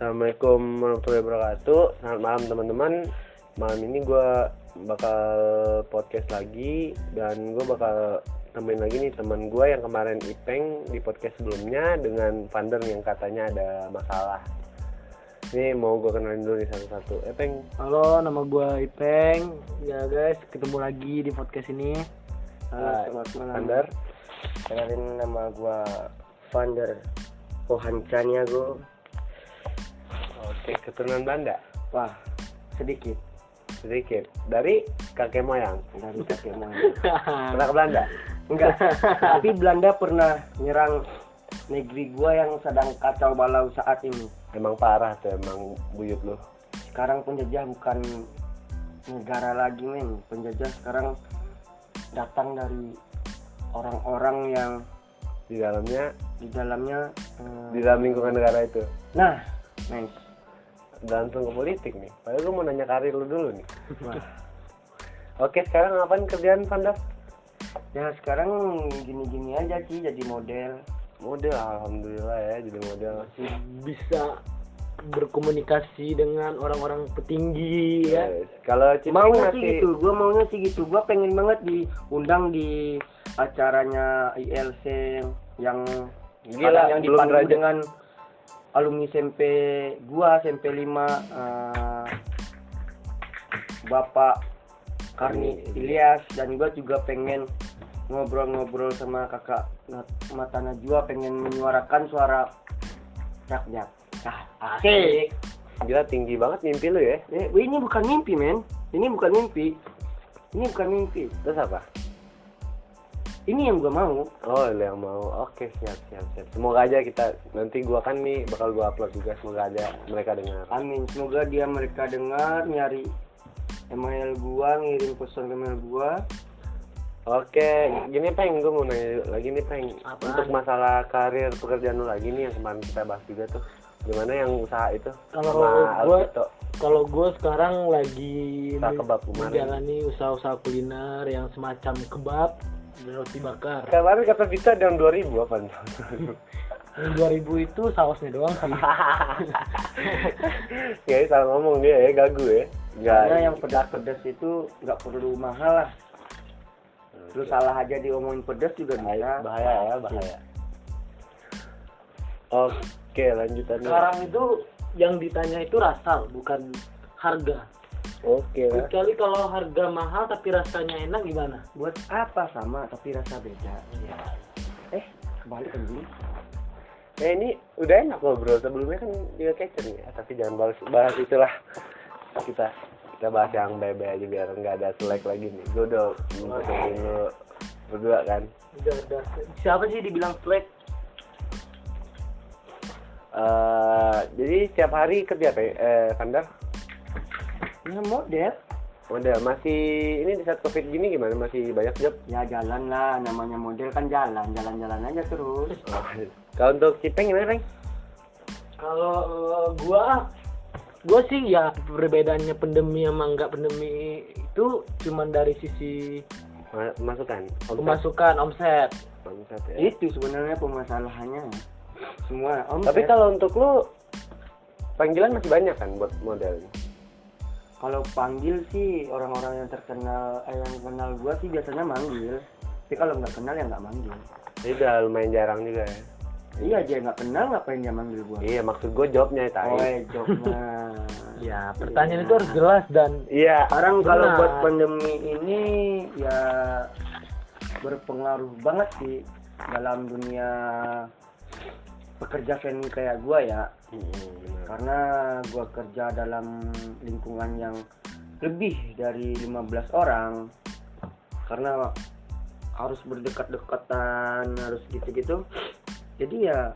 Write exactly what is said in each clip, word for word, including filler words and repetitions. Assalamualaikum warahmatullahi wabarakatuh. Selamat malam teman-teman. Malam ini gue bakal podcast lagi. Dan gue bakal temenin lagi nih teman gue yang kemarin Ipeng di podcast sebelumnya dengan Fander yang katanya ada masalah. Nih mau gue kenalin dulu nih satu-satu. Ipeng. Halo, nama gue Ipeng. Ya guys, ketemu lagi di podcast ini. Halo, selamat malam Fander. Kenalin, nama gue Fander Johan Caniago. Oke, keturunan Belanda. Wah, sedikit. Sedikit. Dari kakek moyang. Dari kakek moyang. Pernah ke Belanda? Enggak. Tapi Belanda pernah nyerang negeri gua yang sedang kacau balau saat ini. Emang parah tuh, emang buyut lu. Sekarang penjajah bukan negara lagi, men. Penjajah sekarang datang dari orang-orang yang di dalamnya, di dalamnya, hmm, di dalam lingkungan negara itu. Nah, nice. Langsung ke politik nih. Padahal gue mau nanya karir lu dulu nih. Oke, sekarang ngapain kerjaan Fander? Ya sekarang gini-gini aja sih, jadi model. Model, alhamdulillah ya, jadi model. Bisa berkomunikasi dengan orang-orang petinggi ya. Yes. Kalau mau ngasih sih gitu, gue maunya sih gitu. Gue pengen banget diundang di acaranya I L C yang gila, yang dipandu dengan alumni S M P dua, S M P lima, uh, Bapak Karni Ilyas. Dan gue juga pengen ngobrol-ngobrol sama kakak Matanajwa, pengen menyuarakan suara rakyat. Ah, asik. Gila, tinggi banget mimpi lu ya. Eh, ini bukan mimpi, men. Ini bukan mimpi. Ini bukan mimpi. Terus apa? Ini yang gue mau. Oh, yang mau. Oke, siap, siap, siap. Semoga aja kita nanti gue kan nih bakal gue upload juga. Semoga aja mereka dengar. Amin. Semoga dia mereka dengar. Nyari email gue, ngirim pesan email gue. Oke, gini Peng, gue mau nanya lagi nih Peng. Apa? Untuk masalah karir pekerjaan lu lagi nih yang kemarin kita bahas juga tuh. Gimana yang usaha itu? Kalau gue, kalau gue sekarang lagi menjalani usaha-usaha kuliner yang semacam kebab. Roti bakar. Kemarin kata Vita ada yang dua ribu apa? Yang dua ribu itu sausnya doang sih. Ya, salah ngomong dia ya, gagu ya. Karena yang pedas-pedas itu nggak perlu mahal lah. Terus salah aja diomongin pedas juga bahaya, bisa. Bahaya ya, bahaya. Oke, lanjutan. Sekarang itu yang ditanya itu rasa, bukan harga. Oke lah. Kecuali kalau harga mahal tapi rasanya enak gimana? Buat apa sama tapi rasa beda? Ya. Eh, kebalik dulu. Eh, ini udah enak loh bro. Sebelumnya kan juga kecer ya. Tapi jangan bahas, bahas itulah. Kita kita bahas yang bebe aja biar nggak ada selek lagi nih. Gue udah ngomongin lu berdua kan. Udah udah. Siapa sih dibilang selek? Uh, jadi setiap hari kerja apa? Eh, Fander? Ya model. Model masih ini di saat Covid gini gimana, masih banyak job? Ya jalan lah, namanya model kan jalan, jalan-jalan aja terus. Oh. Kalau untuk Cipeng gimana, Peng? Kalau uh, gua gua sih ya perbedaannya pandemi sama enggak pandemi itu cuman dari sisi pemasukan. Pemasukan omset. Omset ya. Itu sebenarnya permasalahannya. Semua omset. Tapi kalau untuk lu panggilan masih banyak kan buat model? Kalau panggil sih orang-orang yang terkenal, eh, yang kenal gua sih biasanya manggil. Tapi kalau nggak kenal ya nggak manggil. Jadi udah lumayan jarang juga ya. Iya aja nggak kenal ngapain dia manggil gua? Iya maksud gua jawabnya itu. Oh jawabnya. Ya pertanyaan iya. Itu harus jelas dan. Iya. Sekarang kalau buat pandemi ini ya berpengaruh banget sih dalam dunia pekerja seni kayak gua ya. Hmm. Karena gua kerja dalam lingkungan yang lebih dari lima belas orang, karena harus berdekat-dekatan, harus gitu-gitu. Jadi ya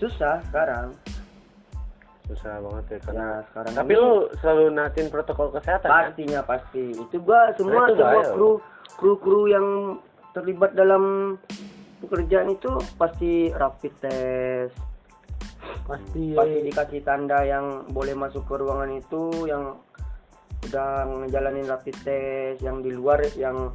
susah sekarang. Susah banget ya karena ya, sekarang. Tapi lu selalu natin protokol kesehatan. Pastinya kan? Pasti. Itu gua semua nah, itu semua kru kru-kru yang terlibat dalam pekerjaan itu pasti rapid test. Pasti pasti dikasih tanda yang boleh masuk ke ruangan itu, yang udah ngejalanin rapid test, yang di luar yang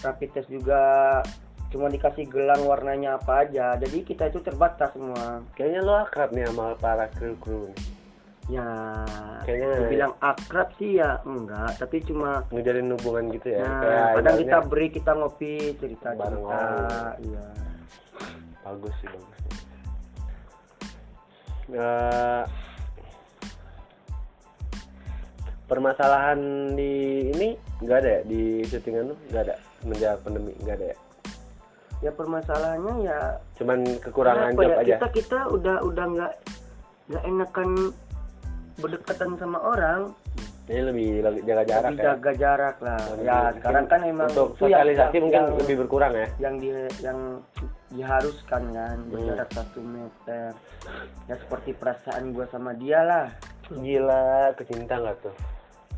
rapid test juga cuma dikasih gelang warnanya apa aja, jadi kita itu terbatas semua. Kayaknya lo akrab nih sama para kru-kru. Ya, kayaknya dibilang ya. Akrab sih ya enggak, tapi cuma ngejalin hubungan gitu ya. Nah, kadang ibarnya... kita break, kita ngopi, cerita bareng. Iya. Bagus sih, bagus. Uh, permasalahan di ini enggak ada ya, di syutingan lu enggak ada semenjak pandemi, enggak ada ya. Ya permasalahannya ya cuman kekurangan job ya? aja. Kita kita udah udah enggak enggak enakan berdekatan sama orang. Jadi lebih jaga jarak lebih ya. Jaga jarak lah. Lebih ya, lebih sekarang kan emang untuk sosialisasi yang, mungkin yang, lebih berkurang ya. Yang di yang diharuskan kan berjarak hmm. satu meter. Ya seperti perasaan gua sama dia lah. Gila, kecinta enggak tuh?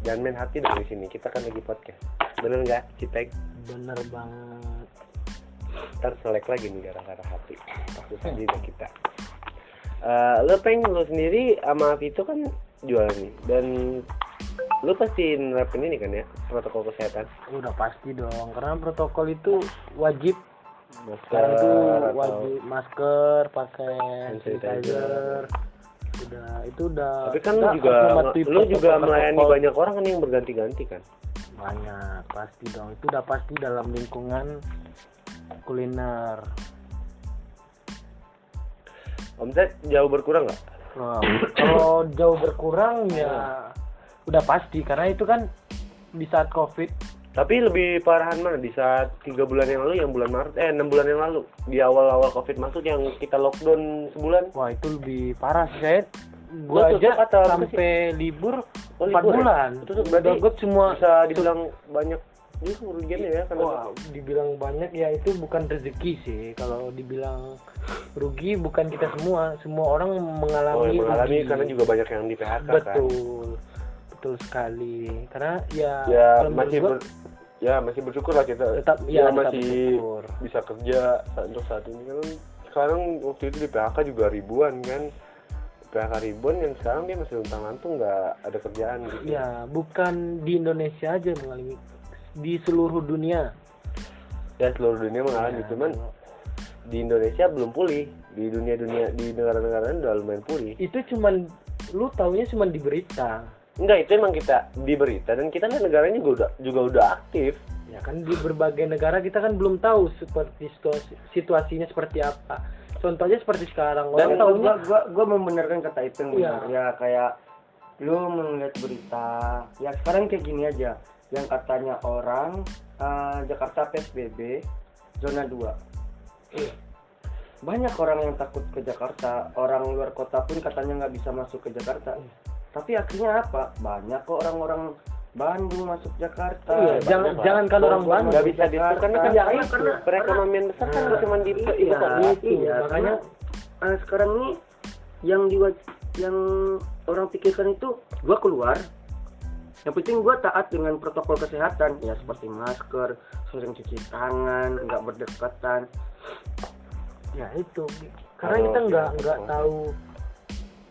Jangan main hati dari sini. Kita kan lagi podcast. Bener enggak, Ciptek? Bener banget. Ntar selek lagi nih gara-gara hati. Pasti sedih hmm. kita. Uh, lo Peng, lo sendiri sama Vito kan jualan nih, dan lo pasti nerapin ini kan ya, protokol kesehatan? Udah pasti dong, karena protokol itu wajib masker, sekarang tuh wajib masker, pakai hand sanitizer. Udah, itu udah. Tapi kan udah juga, lo juga melayani protokol. Banyak orang kan yang berganti-ganti kan? Banyak, pasti dong, itu udah pasti dalam lingkungan kuliner. Omset jauh berkurang nggak? Nah, kalau jauh berkurang ya udah pasti, karena itu kan di saat Covid. Tapi lebih parahan mana? Di saat tiga bulan yang lalu, yang bulan Maret, eh enam bulan yang lalu, di awal-awal Covid masuk yang kita lockdown sebulan. Wah itu lebih parah sih, saya gua aja sampai libur oh, empat bulan. Ya? Tutup, berarti gua semua bisa dibilang tutup. Banyak itu rugiannya ya, karena wah, dibilang banyak ya itu bukan rezeki sih. Kalau dibilang rugi bukan kita semua, semua orang mengalami, oh, mengalami rugi. Karena juga banyak yang di P H K. Betul, kan? Betul sekali. Karena ya, ya masih ber, ya masih bersyukur lah kita. Tetap, ya, ya masih bersyukur. Bisa kerja untuk saat ini kan. Sekarang waktu itu di P H K juga ribuan kan. P H K ribuan yang sekarang dia masih luntang-lantung nggak ada kerjaan. Gitu. Ya bukan di Indonesia aja mengalami. Di seluruh dunia ya seluruh dunia mengalami ya. Cuman di Indonesia belum pulih, di dunia-dunia di negara-negara lain udah lumayan pulih. Itu cuman lu taunya cuman di berita. Enggak, itu emang kita di berita dan kita lihat negaranya juga udah, juga udah aktif. Ya kan di berbagai negara kita kan belum tahu seperti situasi, situasinya seperti apa. Contohnya seperti sekarang. Dan tahun gua, gua gua membenarkan kata Ipeng benar. Ya kayak lu melihat berita. Ya sekarang kayak gini aja. Yang katanya orang uh, Jakarta P S B B zona dua. Eh, banyak orang yang takut ke Jakarta, orang luar kota pun katanya nggak bisa masuk ke Jakarta. Eh. Tapi akhirnya apa? Banyak kok orang-orang Bandung masuk Jakarta. Iya, jangan apa? Jangan kalau orang Bandung nggak bisa ditukar karena kan karena, karena perekonomian besar kan nah, cuma di iya, itu kan iya, iya, makanya uh, sekarang ini yang diwa, yang orang pikirkan itu gua keluar. Yang penting gue taat dengan protokol kesehatan, ya seperti masker, sering cuci tangan, nggak berdekatan. Ya itu, karena kalau kita nggak nggak tahu.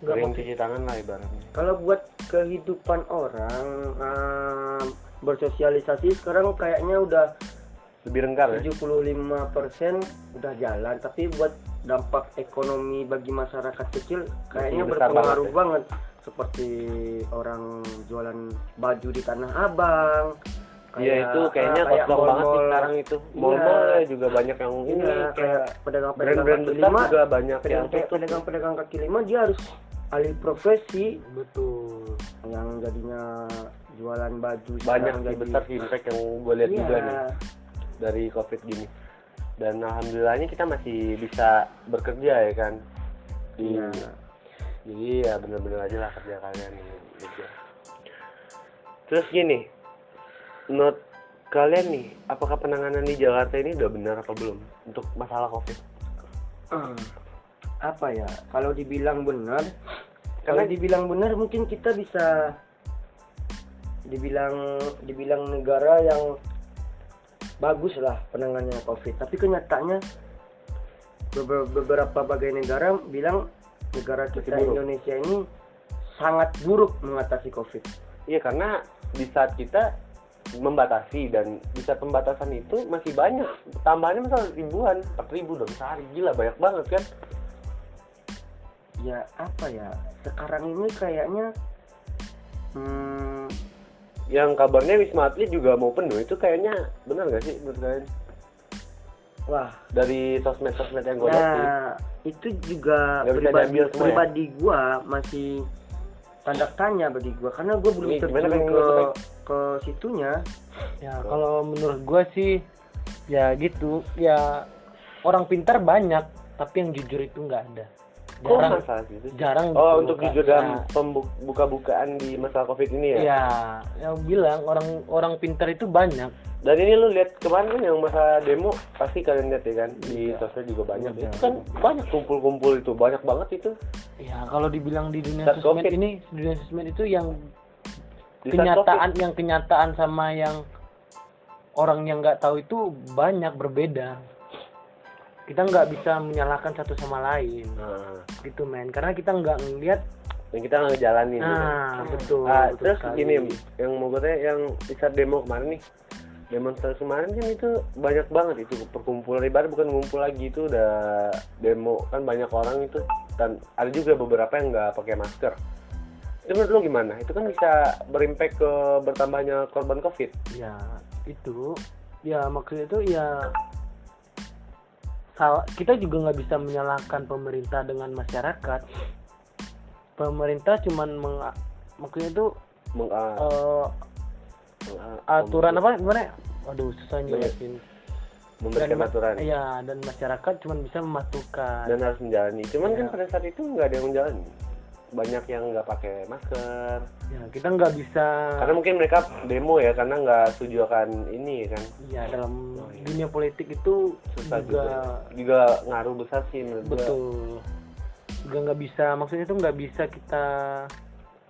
Sering cuci tangan lah ibaratnya. Kalau buat kehidupan orang um, bersosialisasi sekarang kayaknya udah lebih renggar. tujuh puluh lima persen udah jalan, tapi buat dampak ekonomi bagi masyarakat kecil kayaknya berpengaruh banget. Ya. Seperti orang jualan baju di Tanah Abang. Iya itu kayaknya kayak kosong banget sih sekarang itu. Mall-mall ya. Juga banyak yang ya, ini kayak pedagang-pedagang kaki lima juga banyak yang pedagang-pedagang kaki lima dia harus alih profesi. Betul. Yang jadinya jualan baju banyak sih, jadi... besar impact yang gue lihat ya. Juga nih dari Covid gini. Dan alhamdulillahnya kita masih bisa bekerja ya kan di ya. Jadi ya bener-bener aja lah kerja kalian gitu. Terus gini, menurut kalian nih, apakah penanganan di Jakarta ini udah benar apa belum untuk masalah Covid? Hmm, apa ya? Kalau dibilang benar, kalau dibilang benar mungkin kita bisa dibilang dibilang negara yang bagus lah penanganannya Covid. Tapi kenyataannya beberapa bagai negara bilang negara kita Indonesia ini sangat buruk mengatasi Covid. Iya karena di saat kita membatasi, dan di saat pembatasan itu masih banyak tambahannya, misal ribuan, empat ribu dalam sehari, gila banyak banget kan. Ya apa ya, sekarang ini kayaknya hmm, yang kabarnya Wisma Atlet juga mau penuh itu kayaknya, benar nggak sih menurut kalian? Wah, dari sosmed-sosmed yang gue lihat nah, itu juga pribadi, pribadi ya? Gue masih tanda tanya bagi gue, karena gue belum terjun ke ke situnya. Ya kalau menurut gue sih ya gitu ya, orang pintar banyak tapi yang jujur itu nggak ada, jarang. Oh, masalah gitu. Jarang. Oh, untuk jujur dalam pembuka-bukaan di masalah Covid ini ya? Ya, yang bilang orang orang pintar itu banyak. Dan ini lu lihat kemarin kan yang masalah demo, pasti kalian lihat ya kan di sosial juga banyak. Betul. Itu kan banyak kumpul-kumpul itu, banyak banget itu. Ya kalau dibilang di dunia start sosmed COVID. Ini dunia sosmed itu yang di kenyataan yang kenyataan sama yang orang yang nggak tahu itu banyak berbeda. Kita nggak bisa menyalahkan satu sama lain. Nah. Gitu men, karena kita nggak ngelihat dan kita nggak ngejalanin. Nah gitu. Betul. Ah, betul terus sekali. Gini yang mau gue tanya, yang saat demo kemarin nih. Demonstrasi kemarin kan itu banyak banget itu perkumpulan, ibarat bukan ngumpul lagi, itu udah demo kan banyak orang itu, dan ada juga beberapa yang nggak pakai masker. Itu menurut lo gimana? Itu kan bisa berimpak ke bertambahnya korban Covid. Ya itu, ya maksudnya itu ya salah, kita juga nggak bisa menyalahkan pemerintah dengan masyarakat. Pemerintah cuman meng, maksudnya itu meng. Uh, aturan apa gimana? Aduh susah nyelesain. Memberikan aturan. Iya, dan masyarakat cuma bisa mematuhkan. Dan harus menjalani. Cuman ya. Kan pada saat itu nggak ada yang menjalani. Banyak yang nggak pakai masker. Ya kita nggak bisa. Karena mungkin mereka demo ya, karena nggak setuju akan ini kan. Iya, dalam oh, iya. dunia politik itu susah juga. Juga, juga ngaruh besar sih menurut gue. Betul. Juga nggak bisa, maksudnya itu nggak bisa kita.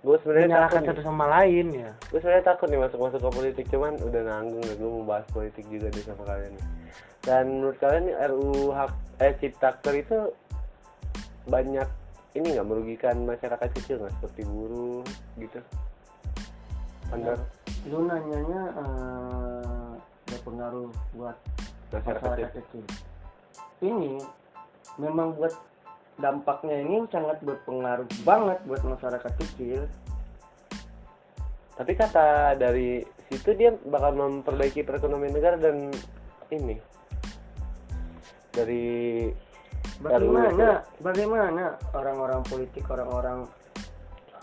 Gue sebenarnya takut satu sama lain ya. Gue sebenarnya takut nih masuk-masuk ke politik, cuman udah nanggung dan gue mau bahas politik juga deh sama kalian. Dan menurut kalian nih R U U eh, Ciptaker itu banyak ini nggak merugikan masyarakat kecil nggak seperti buruh gitu? Pandar, ya, lu nanyanya uh, berpengaruh buat masyarakat, masyarakat kecil. Ini memang buat dampaknya ini sangat berpengaruh banget buat masyarakat kecil. Tapi kata dari situ dia bakal memperbaiki perekonomian negara dan ini dari bagaimana bagaimana orang-orang politik, orang-orang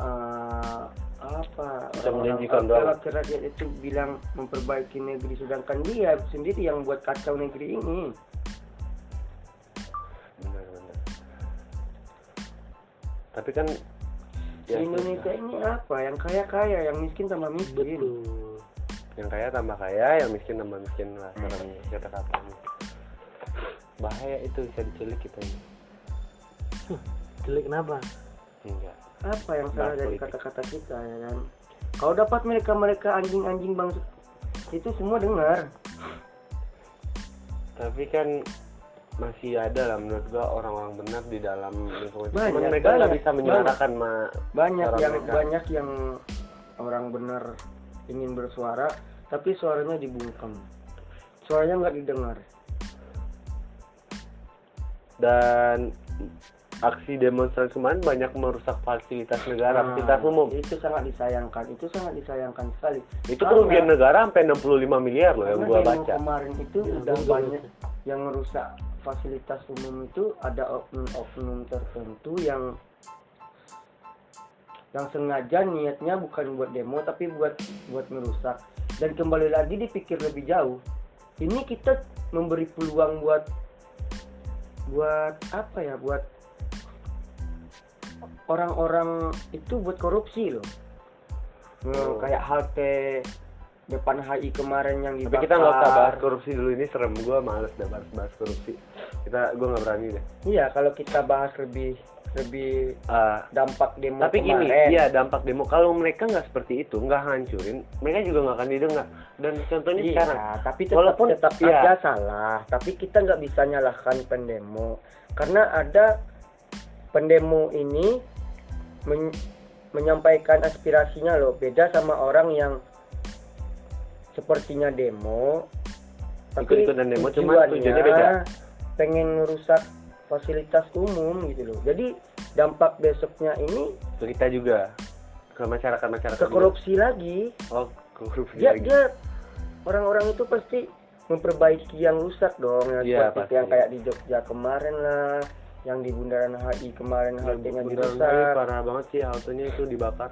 uh, apa orang-orang rakyat rakyat itu bilang memperbaiki negeri, sedangkan dia sendiri yang buat kacau negeri ini. Tapi kan ya, Indonesia ya. Ini apa? Yang kaya-kaya, yang miskin tambah miskin. Betul. Yang kaya tambah kaya, yang miskin tambah miskin lah. Sekarang kata-katanya bahaya itu, bisa diculik kita ini. Huh, culik kenapa? Enggak. Apa yang salah dari kata-kata kita ya kan? Kalau dapat mereka-mereka anjing-anjing bangsa itu semua dengar. Tapi kan masih ada lah menurut gua orang-orang benar di dalam lingkungan. Mereka nggak bisa menyuarakan ma banyak yang mereka. Banyak yang orang benar ingin bersuara tapi suaranya dibungkam, suaranya nggak didengar. Dan aksi demonstrasi kemarin banyak merusak fasilitas negara, nah, fasilitas umum. Itu sangat disayangkan, itu sangat disayangkan sekali. Itu kerugian negara sampai enam puluh lima miliar loh yang gua baca. Kemarin itu ya, udah betul. Banyak yang merusak fasilitas umum, itu ada oknum-oknum tertentu yang yang sengaja niatnya bukan buat demo tapi buat buat merusak. Dan kembali lagi dipikir lebih jauh, ini kita memberi peluang buat buat apa ya, buat orang-orang itu buat korupsi loh. Hmm, kayak halte depan H I kemarin yang dibakar. Tapi kita nggak usah bahas korupsi dulu, ini serem, gue males dah bahas, bahas korupsi. Kita gue nggak berani deh. Iya, kalau kita bahas lebih lebih uh, dampak demo. Tapi kemarin. Gini, iya dampak demo. Kalau mereka nggak seperti itu, nggak hancurin, mereka juga nggak akan didengar. Dan contohnya iya, sekarang. Tapi tetap, walaupun tetap iya. Ada salah, tapi kita nggak bisa nyalahkan pendemo, karena ada pendemo ini men- menyampaikan aspirasinya loh, beda sama orang yang sepertinya demo, tapi ikut-ikutan demo cuma tujuannya beda, pengen merusak fasilitas umum gitu loh. Jadi dampak besoknya ini ke kita juga, ke masyarakat-masyarakat, ke korupsi juga. lagi oh korupsi dia, lagi dia orang-orang itu pasti memperbaiki yang rusak dong, yang ya, seperti pasti. yang kayak di Jogja kemarin lah, yang di Bundaran H I kemarin, haltenya dirusak. Bundaran H I parah banget sih, haltenya itu dibakar.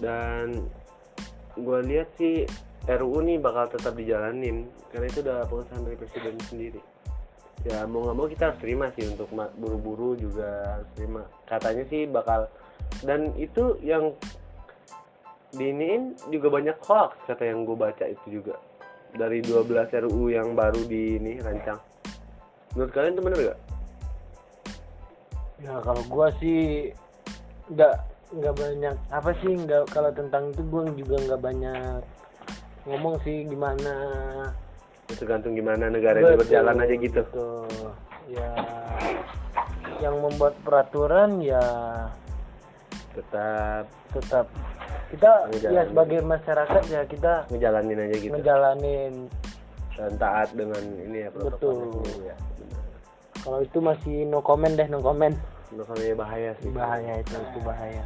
Dan gue lihat sih R U U nih bakal tetap dijalanin karena itu udah keputusan dari presiden sendiri. Ya mau nggak mau kita harus terima sih, untuk buru-buru juga harus terima. Katanya sih bakal, dan itu yang diinin juga banyak hoax kata yang gue baca itu juga, dari dua belas R U U yang baru di ini rancang. Menurut kalian itu bener gak? Ya kalau gue sih nggak nggak banyak apa sih nggak kalau tentang itu gue juga nggak banyak ngomong sih, gimana tergantung gimana negara itu berjalan aja gitu. Betul. Ya yang membuat peraturan ya tetap tetap kita ngejalanin. Ya sebagai masyarakat ya kita ngejalanin aja gitu, ngejalanin dan taat dengan ini ya protokol ya. Kalau itu masih no comment deh, no comment. No comment bahaya sih. Bahaya itu, itu bahaya.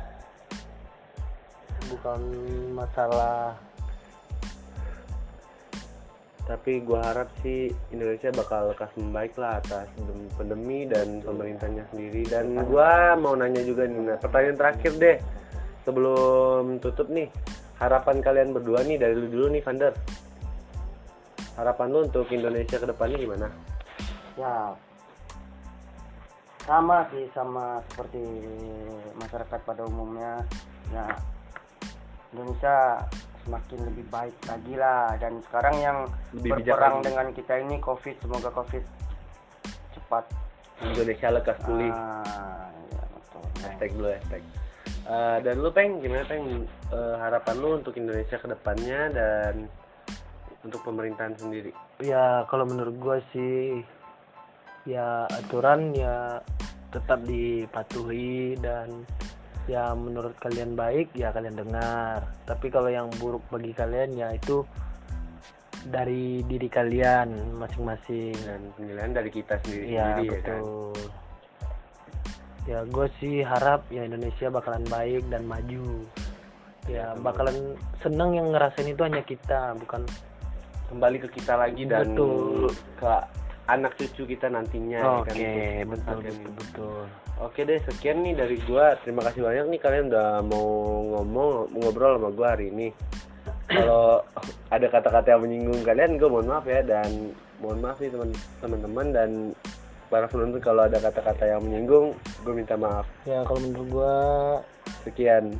Bukan masalah. Tapi gue harap sih Indonesia bakal lekas membaik lah atas pandemi dan pemerintahnya sendiri. Dan gue mau nanya juga nih, nah, pertanyaan terakhir deh sebelum tutup nih, harapan kalian berdua nih, dari lu dulu nih Fander, harapan lu untuk Indonesia kedepannya gimana? Ya sama sih, sama seperti masyarakat pada umumnya ya, Indonesia semakin lebih baik lagi lah. Dan sekarang yang lebih berperang dengan kita ini Covid, semoga Covid cepat Indonesia lekas pulih. Ah, ya betul. Hashtag dulu hashtag. Uh, dan lu Peng, gimana Peng uh, harapan lu untuk Indonesia kedepannya dan untuk pemerintahan sendiri? Ya kalau menurut gua sih ya aturan ya tetap dipatuhi, dan ya menurut kalian baik ya kalian dengar, tapi kalau yang buruk bagi kalian ya itu dari diri kalian masing-masing dan penilaian dari kita sendiri ya, sendiri betul. Ya kan? Ya gue sih harap ya Indonesia bakalan baik dan maju ya, ya bakalan seneng yang ngerasain itu hanya kita, bukan kembali ke kita lagi dan betul. Ke anak cucu kita nantinya. Oke okay, kan? betul, betul betul. Oke deh, sekian nih dari gua. Terima kasih banyak nih kalian udah mau ngomong, ngobrol sama gua hari ini. Kalau ada kata-kata yang menyinggung kalian, gua mohon maaf ya, dan mohon maaf nih teman-teman dan para penonton kalau ada kata-kata yang menyinggung, gua minta maaf. Ya kalau menurut gua sekian.